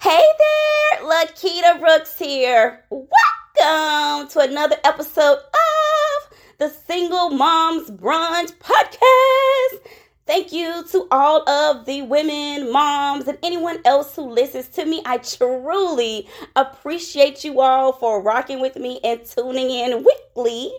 Hey there, LaQuita Brooks here. Welcome to another episode of the Single Mom's Brunch Podcast. Thank you to all of the women, moms, and anyone else who listens to me. I truly appreciate you all for rocking with me and tuning in weekly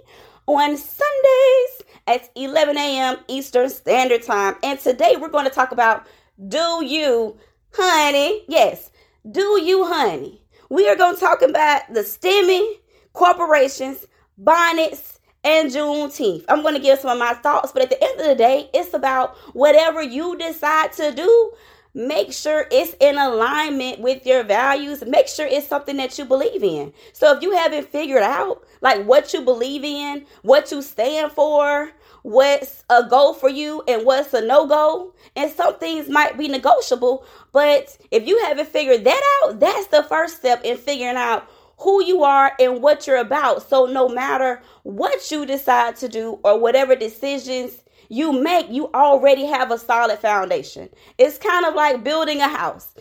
on Sundays at 11 a.m. Eastern Standard Time. And today we're going to talk about do you, honey? Yes. Do you, honey? We are going to talk about the STEMI, corporations, bonnets, and Juneteenth. I'm going to give some of my thoughts, but at the end of the day, it's about whatever you decide to do. Make sure it's in alignment with your values. Make sure it's something that you believe in. So if you haven't figured out like what you believe in, what you stand for, what's a goal for you and what's a no-go, and some things might be negotiable, but if you haven't figured that out, that's the first step in figuring out who you are and what you're about. So no matter what you decide to do or whatever decisions you make, you already have a solid foundation. It's kind of like building a house.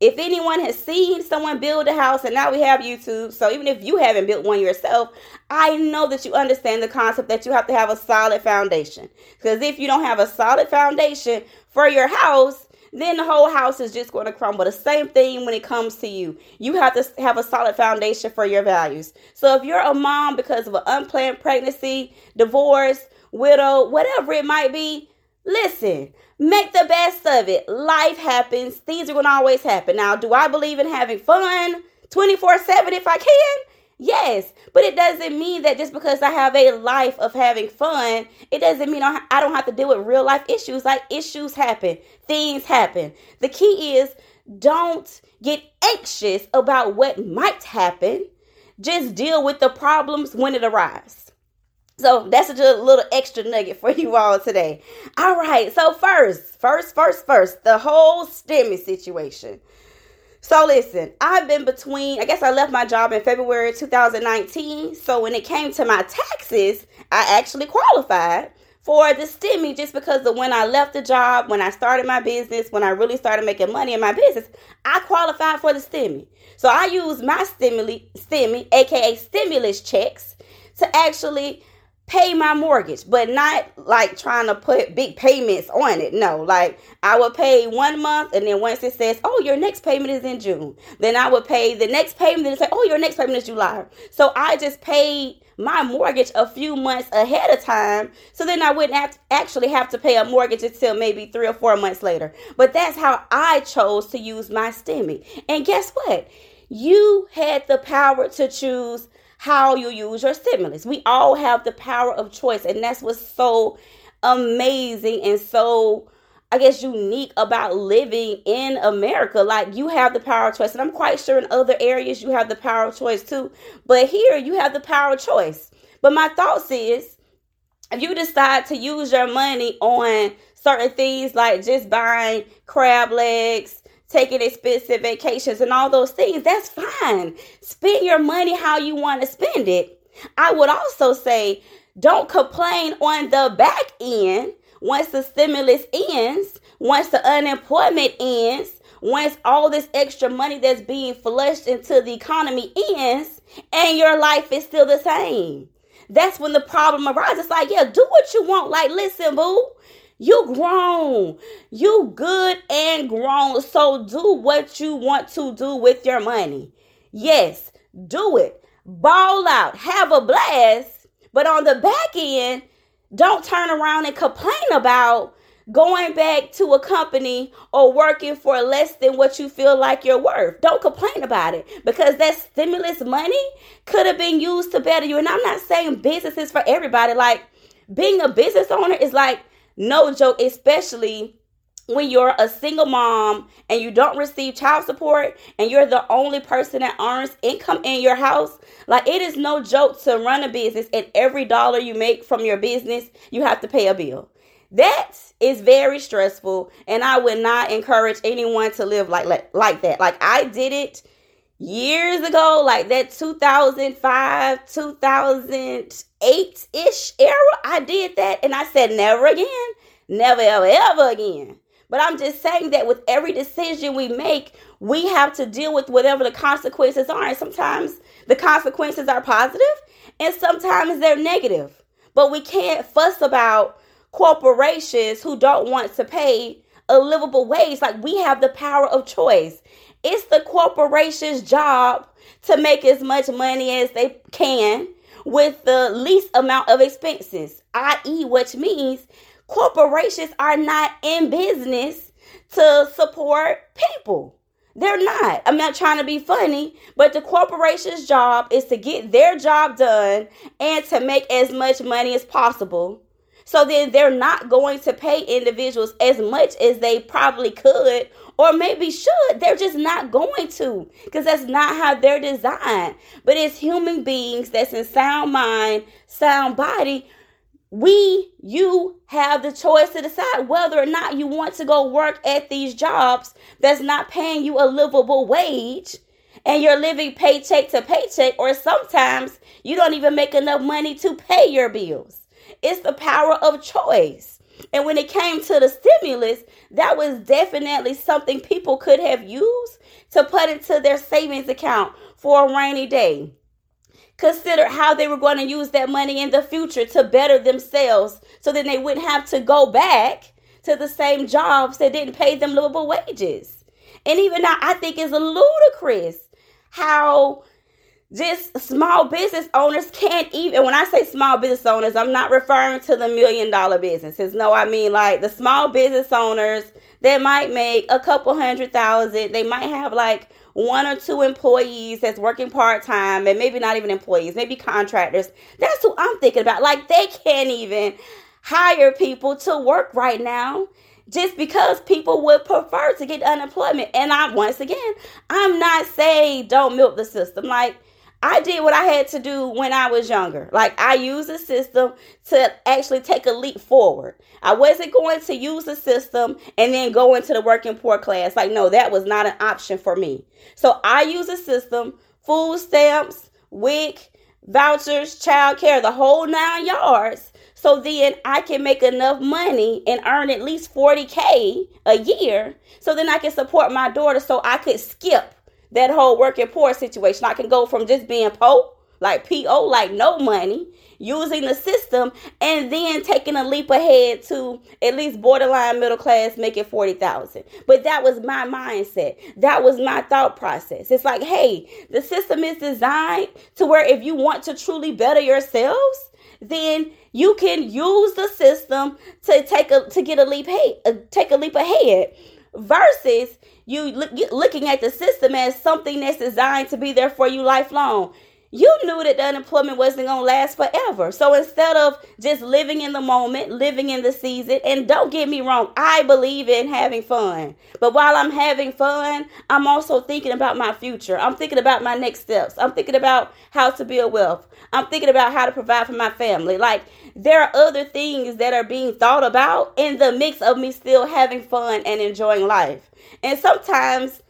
If anyone has seen someone build a house, and now we have YouTube, so even if you haven't built one yourself, I know that you understand the concept that you have to have a solid foundation. Because if you don't have a solid foundation for your house, then the whole house is just going to crumble. The same thing when it comes to you. You have to have a solid foundation for your values. So if you're a mom because of an unplanned pregnancy, divorce, widow, whatever it might be, listen, make the best of it. Life happens. Things are going to always happen. Now, do I believe in having fun 24/7 if I can? Yes, but it doesn't mean that just because I have a life of having fun, it doesn't mean I don't have to deal with real life issues. Like, issues happen. Things happen. The key is don't get anxious about what might happen. Just deal with the problems when it arrives. So that's just a little extra nugget for you all today. All right. So first, the whole STEMI situation. So listen, I've been between, I guess I left my job in February 2019. So when it came to my taxes, I actually qualified for the STEMI just because of when I left the job, when I started my business, when I really started making money in my business, I qualified for the STEMI. So I used my STEMI, aka stimulus checks, to actually pay my mortgage, but not like trying to put big payments on it. No, like I would pay 1 month, and then once it says, oh, your next payment is in June, then I would pay the next payment and say, oh, your next payment is July. So I just paid my mortgage a few months ahead of time, so then I wouldn't have to pay a mortgage until maybe 3 or 4 months later. But that's how I chose to use my STEMI. And guess what? You had the power to choose how you use your stimulus. We all have the power of choice, and that's what's so amazing and so, I guess, unique about living in America. Like, you have the power of choice, and I'm quite sure in other areas you have the power of choice too, but here you have the power of choice. But my thoughts is, if you decide to use your money on certain things like just buying crab legs, taking expensive vacations and all those things, that's fine. Spend your money how you want to spend it. I would also say don't complain on the back end once the stimulus ends, once the unemployment ends, once all this extra money that's being flushed into the economy ends and your life is still the same. That's when the problem arises. Like, yeah, do what you want. Like, listen, boo. You grown. You good and grown. So do what you want to do with your money. Yes, do it. Ball out. Have a blast. But on the back end, don't turn around and complain about going back to a company or working for less than what you feel like you're worth. Don't complain about it, because that stimulus money could have been used to better you. And I'm not saying business is for everybody. Like, being a business owner is like, no joke, especially when you're a single mom and you don't receive child support and you're the only person that earns income in your house, like, it is no joke to run a business, and every dollar you make from your business, you have to pay a bill. That is very stressful, and I would not encourage anyone to live like that. Like, I did it years ago, like that 2005, 2008-ish era. I did that, and I said never again, never, ever, ever again. But I'm just saying that with every decision we make, we have to deal with whatever the consequences are. And sometimes the consequences are positive and sometimes they're negative. But we can't fuss about corporations who don't want to pay a livable wage. Like, we have the power of choice. It's the corporation's job to make as much money as they can with the least amount of expenses, i.e., which means corporations are not in business to support people. They're not. I'm not trying to be funny, but the corporation's job is to get their job done and to make as much money as possible. So then they're not going to pay individuals as much as they probably could or maybe should. They're just not going to, because that's not how they're designed. But as human beings that's in sound mind, sound body, you have the choice to decide whether or not you want to go work at these jobs that's not paying you a livable wage and you're living paycheck to paycheck, or sometimes you don't even make enough money to pay your bills. It's the power of choice. And when it came to the stimulus, that was definitely something people could have used to put into their savings account for a rainy day. Consider how they were going to use that money in the future to better themselves, so that they wouldn't have to go back to the same jobs that didn't pay them livable wages. And even now, I think it's ludicrous how just small business owners can't even, when I say small business owners, I'm not referring to the $1 million businesses. No, I mean like the small business owners that might make a couple $100,000. They might have like one or two employees that's working part-time, and maybe not even employees, maybe contractors. That's who I'm thinking about. Like, they can't even hire people to work right now just because people would prefer to get unemployment. And I'm not saying don't milk the system. Like, I did what I had to do when I was younger. Like, I used the system to actually take a leap forward. I wasn't going to use the system and then go into the working poor class. Like, no, that was not an option for me. So I used the system, food stamps, WIC, vouchers, child care, the whole 9 yards. So then I can make enough money and earn at least $40K a year. So then I can support my daughter, so I could skip that whole working poor situation. I can go from just being PO, like no money, using the system, and then taking a leap ahead to at least borderline middle class, making $40,000. But that was my mindset. That was my thought process. It's like, hey, the system is designed to where if you want to truly better yourselves, then you can use the system to take a leap ahead. Versus you looking at the system as something that's designed to be there for you lifelong. You knew that the unemployment wasn't going to last forever. So instead of just living in the moment, living in the season, and don't get me wrong, I believe in having fun. But while I'm having fun, I'm also thinking about my future. I'm thinking about my next steps. I'm thinking about how to build wealth. I'm thinking about how to provide for my family. Like, there are other things that are being thought about in the mix of me still having fun and enjoying life. And sometimes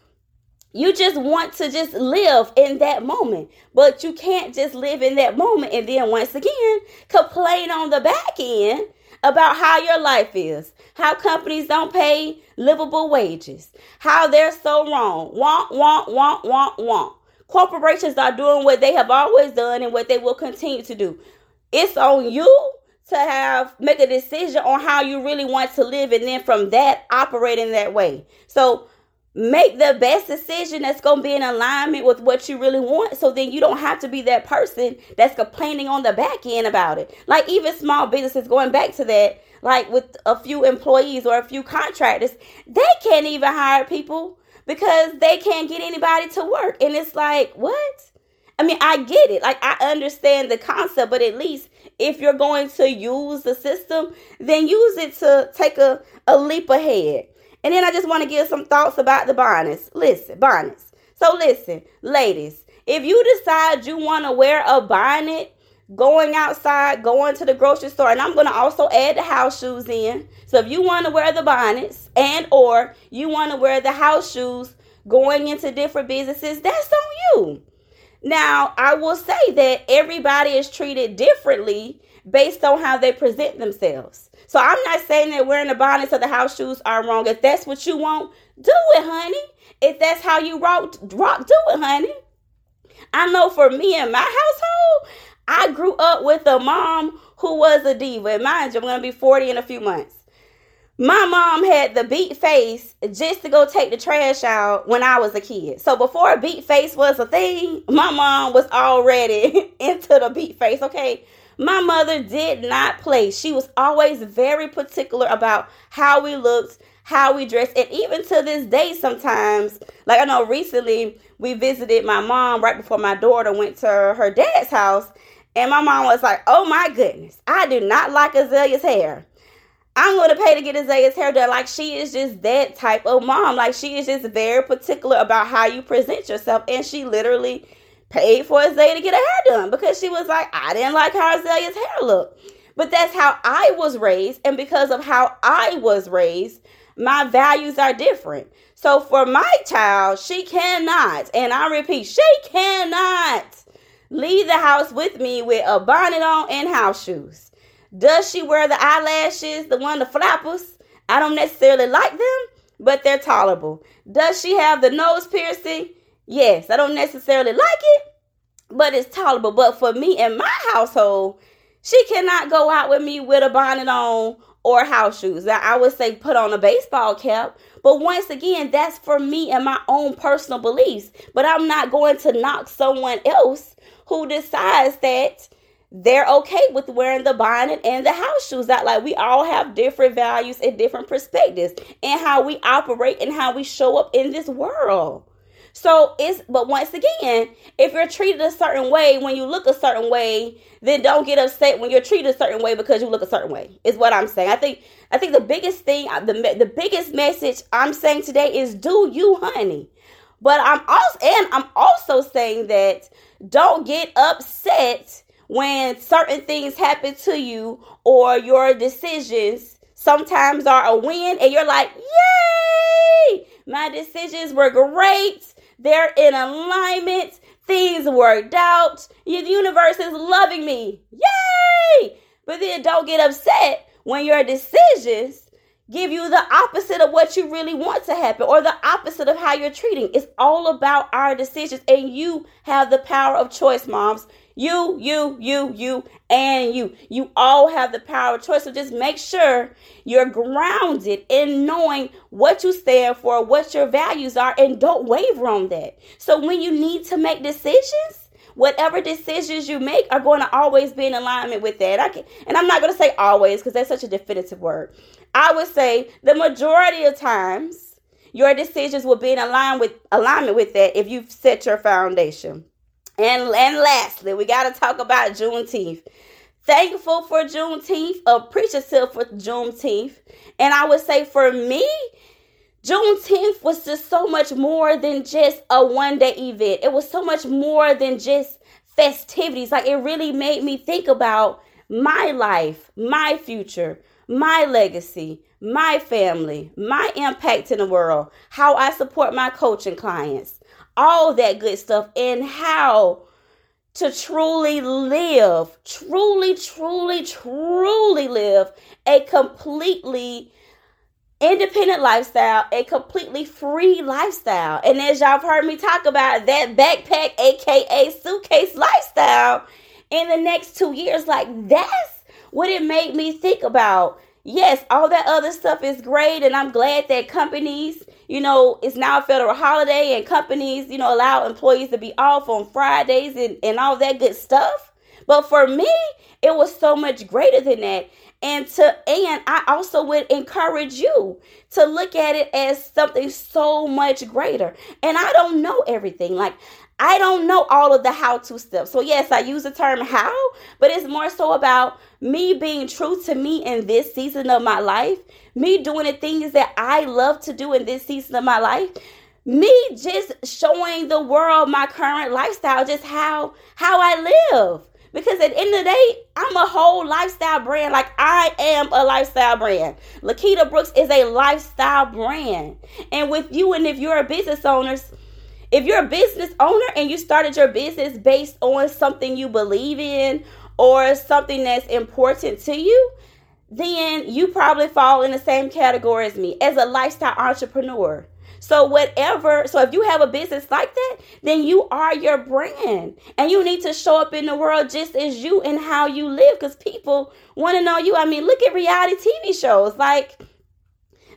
you just want to just live in that moment, but you can't just live in that moment and then once again complain on the back end about how your life is, how companies don't pay livable wages, how they're so wrong. Womp, womp, womp. Corporations are doing what they have always done and what they will continue to do. It's on you to make a decision on how you really want to live, and then from that, operate in that way. So make the best decision that's going to be in alignment with what you really want, so then you don't have to be that person that's complaining on the back end about it. Like, even small businesses, going back to that, like with a few employees or a few contractors, they can't even hire people because they can't get anybody to work. And it's like, what? I mean, I get it. Like, I understand the concept, but at least if you're going to use the system, then use it to take a leap ahead. And then I just want to give some thoughts about the bonnets. Bonnets. So listen, ladies, if you decide you want to wear a bonnet, going outside, going to the grocery store, and I'm going to also add the house shoes in. So if you want to wear the bonnets and or you want to wear the house shoes going into different businesses, that's on you. Now, I will say that everybody is treated differently based on how they present themselves. So I'm not saying that wearing the bonnets or the house shoes are wrong. If that's what you want, do it, honey. If that's how you rock, do it, honey. I know for me and my household, I grew up with a mom who was a diva. And mind you, I'm going to be 40 in a few months. My mom had the beat face just to go take the trash out when I was a kid. So before a beat face was a thing, my mom was already into the beat face, okay? My mother did not play. She was always very particular about how we looked, how we dressed. And even to this day sometimes, like I know recently we visited my mom right before my daughter went to her dad's house. And my mom was like, oh my goodness, I do not like Azalea's hair. I'm going to pay to get Azalea's hair done. Like, she is just that type of mom. Like, she is just very particular about how you present yourself. And she literally paid for Azalea to get her hair done because she was like, I didn't like how Azalea's hair looked. But that's how I was raised. And because of how I was raised, my values are different. So for my child, she cannot, and I repeat, she cannot leave the house with me with a bonnet on and house shoes. Does she wear the eyelashes, the flappers? I don't necessarily like them, but they're tolerable. Does she have the nose piercing? Yes, I don't necessarily like it, but it's tolerable. But for me and my household, she cannot go out with me with a bonnet on or house shoes. Now, I would say put on a baseball cap. But once again, that's for me and my own personal beliefs. But I'm not going to knock someone else who decides that they're okay with wearing the bonnet and the house shoes out. Like, we all have different values and different perspectives and how we operate and how we show up in this world. But once again, if you're treated a certain way when you look a certain way, then don't get upset when you're treated a certain way because you look a certain way, is what I'm saying. I think the biggest thing, the biggest message I'm saying today is do you, honey. But I'm also saying that don't get upset when certain things happen to you or your decisions sometimes are a win and you're like, yay, my decisions were great. They're in alignment. Things worked out. The universe is loving me. Yay! But then don't get upset when your decisions give you the opposite of what you really want to happen or the opposite of how you're treating. It's all about our decisions. And you have the power of choice, moms. You, and you. You all have the power of choice. So just make sure you're grounded in knowing what you stand for, what your values are, and don't waver on that. So when you need to make decisions, whatever decisions you make are going to always be in alignment with that. And I'm not going to say always because that's such a definitive word. I would say the majority of times your decisions will be in alignment with that if you've set your foundation. And lastly, we got to talk about Juneteenth. Thankful for Juneteenth, appreciative for Juneteenth. And I would say for me, Juneteenth was just so much more than just a one-day event. It was so much more than just festivities. Like, it really made me think about my life, my future, my legacy, my family, my impact in the world, how I support my coaching clients, all that good stuff, and how to truly live, truly live a completely independent lifestyle, a completely free lifestyle. And as y'all have heard me talk about, that backpack, aka suitcase lifestyle in the next 2 years, like, that's what it made me think about. Yes, all that other stuff is great, and I'm glad that companies, it's now a federal holiday and companies, allow employees to be off on Fridays and all that good stuff. But for me, it was so much greater than that. And I also would encourage you to look at it as something so much greater. And I don't know everything. Like, I don't know all of the how-to stuff. So yes, I use the term how, but it's more so about me being true to me in this season of my life, me doing the things that I love to do in this season of my life, me just showing the world my current lifestyle, just how I live. Because at the end of the day, I'm a whole lifestyle brand. Like, I am a lifestyle brand. LaQuita Brooks is a lifestyle brand. And with you, and if you're a business owner, and you started your business based on something you believe in or something that's important to you, then you probably fall in the same category as me as a lifestyle entrepreneur. So if you have a business like that, then you are your brand, and you need to show up in the world just as you and how you live, because people want to know you. I mean, look at reality TV shows. Like,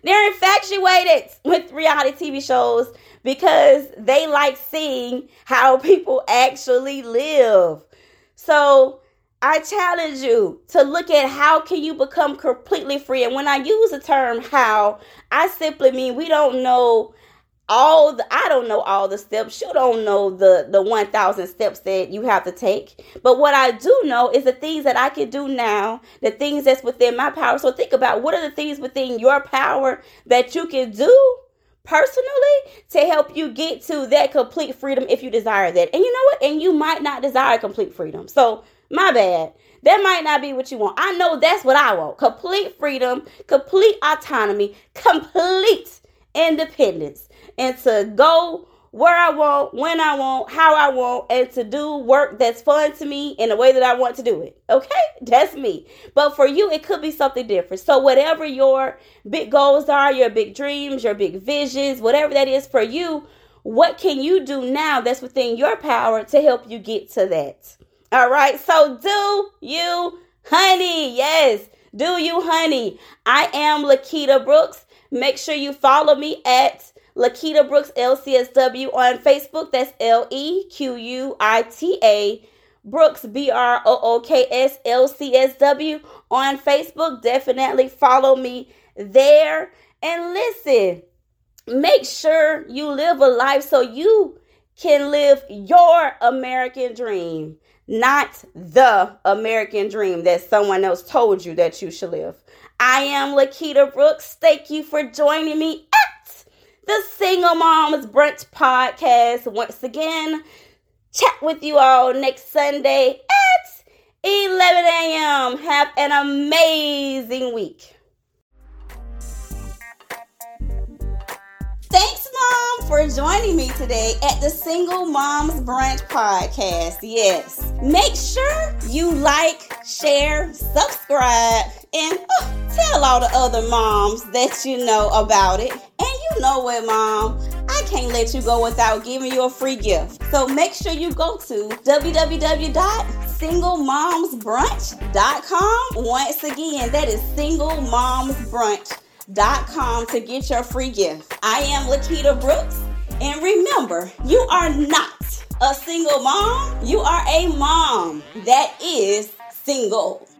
they're infatuated with reality TV shows because they like seeing how people actually live. So I challenge you to look at how can you become completely free. And when I use the term how, I simply mean I don't know all the steps. You don't know the 1,000 steps that you have to take. But what I do know is the things that I can do now, the things that's within my power. So think about, what are the things within your power that you can do personally to help you get to that complete freedom if you desire that. And you know what? And you might not desire complete freedom. So my bad. That might not be what you want. I know that's what I want. Complete freedom, complete autonomy, complete independence, and to go where I want, when I want, how I want, and to do work that's fun to me in the way that I want to do it. Okay? That's me. But for you, it could be something different. So whatever your big goals are, your big dreams, your big visions, whatever that is for you, what can you do now that's within your power to help you get to that? All right? So do you, honey. Yes. Do you, honey. I am LaQuita Brooks. Make sure you follow me at LaQuita Brooks LCSW on Facebook. That's LaQuita Brooks BROOKS LCSW on Facebook. Definitely follow me there. And listen, make sure you live a life so you can live your American dream, not the American dream that someone else told you that you should live. I am LaQuita Brooks. Thank you for joining me at the Single Mom's Brunch Podcast. Once again, chat with you all next Sunday at 11 a.m. Have an amazing week. Thanks, Mom, for joining me today at the Single Mom's Brunch Podcast. Yes. Make sure you like, share, subscribe, and tell all the other moms that you know about it. And you know what, Mom? I can't let you go without giving you a free gift. So make sure you go to www.singlemomsbrunch.com. Once again, that is singlemomsbrunch.com to get your free gift. I am LaQuita Brooks, and remember, you are not a single mom, you are a mom that is single.